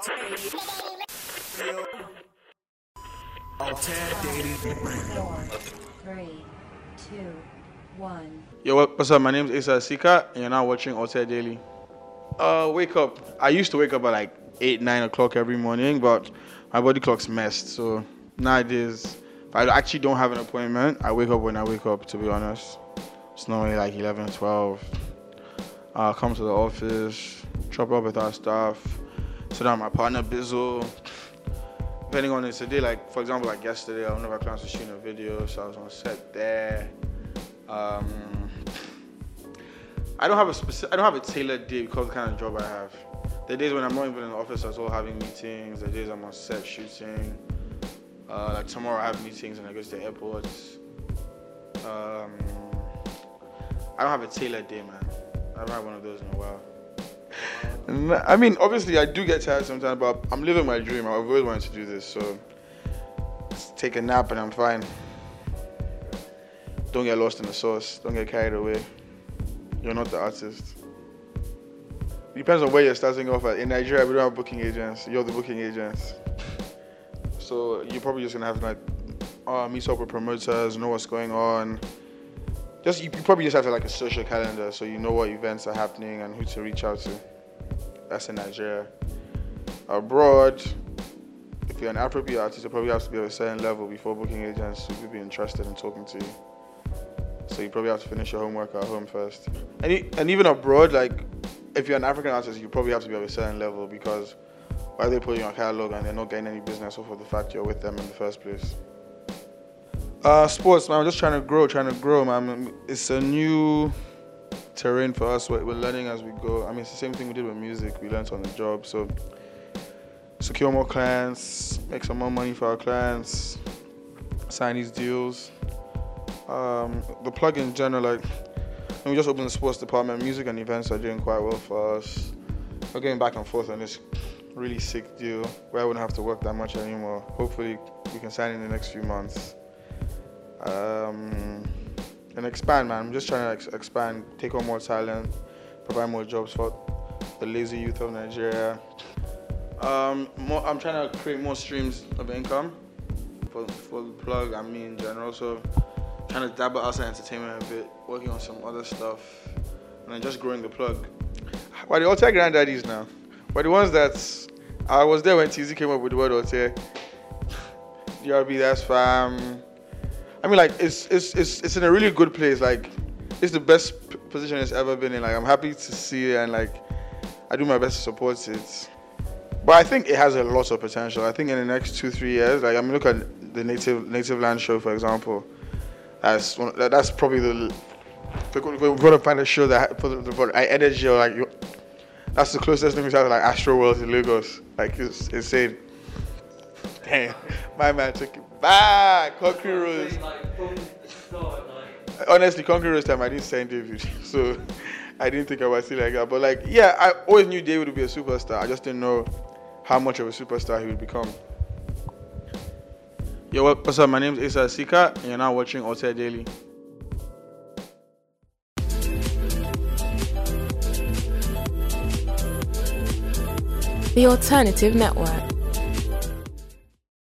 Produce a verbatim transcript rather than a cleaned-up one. three, two, one. Yo, what's up? My name is Asa Asika, and you're now watching O T A Daily. Uh, wake up. I used to wake up at like eight, nine o'clock every morning, but my body clock's messed. So nowadays, if I actually don't have an appointment, I wake up when I wake up, to be honest. It's normally like eleven, twelve. I come to the office, chop up with our staff, sit down with my partner Bizzle. Depending on it's a day, like for example, like yesterday, one of our clients was shooting a video, so I was on set there. Um, I don't have a specific, I don't have a tailored day because of the kind of job I have. The days when I'm not even in the office at all, having meetings. The days I'm on set shooting. Uh, like tomorrow, I have meetings and I go to the airport. Um, I don't have a tailored day, man. I haven't had one of those in a while. I mean, obviously, I do get tired sometimes, but I'm living my dream. I've always wanted to do this, so just take a nap and I'm fine. Don't get lost in the sauce. Don't get carried away. You're not the artist. It depends on where you're starting off at. In Nigeria, we don't have booking agents. You're the booking agents. So you're probably just going to have to like, uh, meet up with promoters, know what's going on. Just, you probably just have to like a social calendar so you know what events are happening and who to reach out to. That's in Nigeria. Abroad, if you're an Afrobeat artist, you probably have to be at a certain level before booking agents would be interested in talking to you. So you probably have to finish your homework at home first. And, and even abroad, like if you're an African artist, you probably have to be at a certain level because why are they putting your catalog and they're not getting any business off of the fact you're with them in the first place? Uh, sports, man, we're just trying to grow, trying to grow, man. It's a new terrain for us. We're, we're learning as we go. I mean, it's the same thing we did with music. We learned on the job, so secure more clients, make some more money for our clients, sign these deals. Um, the plug in general, like, and we just opened the sports department. Music and events are doing quite well for us. We're going back and forth on this really sick deal where I wouldn't have to work that much anymore. Hopefully, we can sign in the next few months. Um, and expand, man. I'm just trying to ex expand, take on more talent, provide more jobs for the lazy youth of Nigeria. Um, more, I'm trying to create more streams of income for, for the plug, I mean, in general. So, trying to dabble outside entertainment a bit, working on some other stuff, and then just growing the plug. We're the O T A granddaddies now. We're the ones that I was there when T Z came up with the word O T A. D R B, that's fam. I mean, like, it's, it's, it's, it's in a really good place. Like, it's the best position it's ever been in. Like, I'm happy to see it, and, like, I do my best to support it. But I think it has a lot of potential. I think in the next two, three years, like, I mean, look at the Native Native Land show, for example. That's one, that's probably the... We're going to find a show that... For the, for the energy, or, like, you, that's the closest thing we have to, like, AstroWorld in Lagos. Like, it's insane. Damn, my man took it. Bah, Concrete Rose. Like, from the start, like. Honestly, Concrete Rose time, I didn't sign David, so I didn't think I was still like that. But like, yeah, I always knew David would be a superstar. I just didn't know how much of a superstar he would become. Yo, what's up? My name is Asa Asika, and you're now watching O T A Daily. The Alternative Network.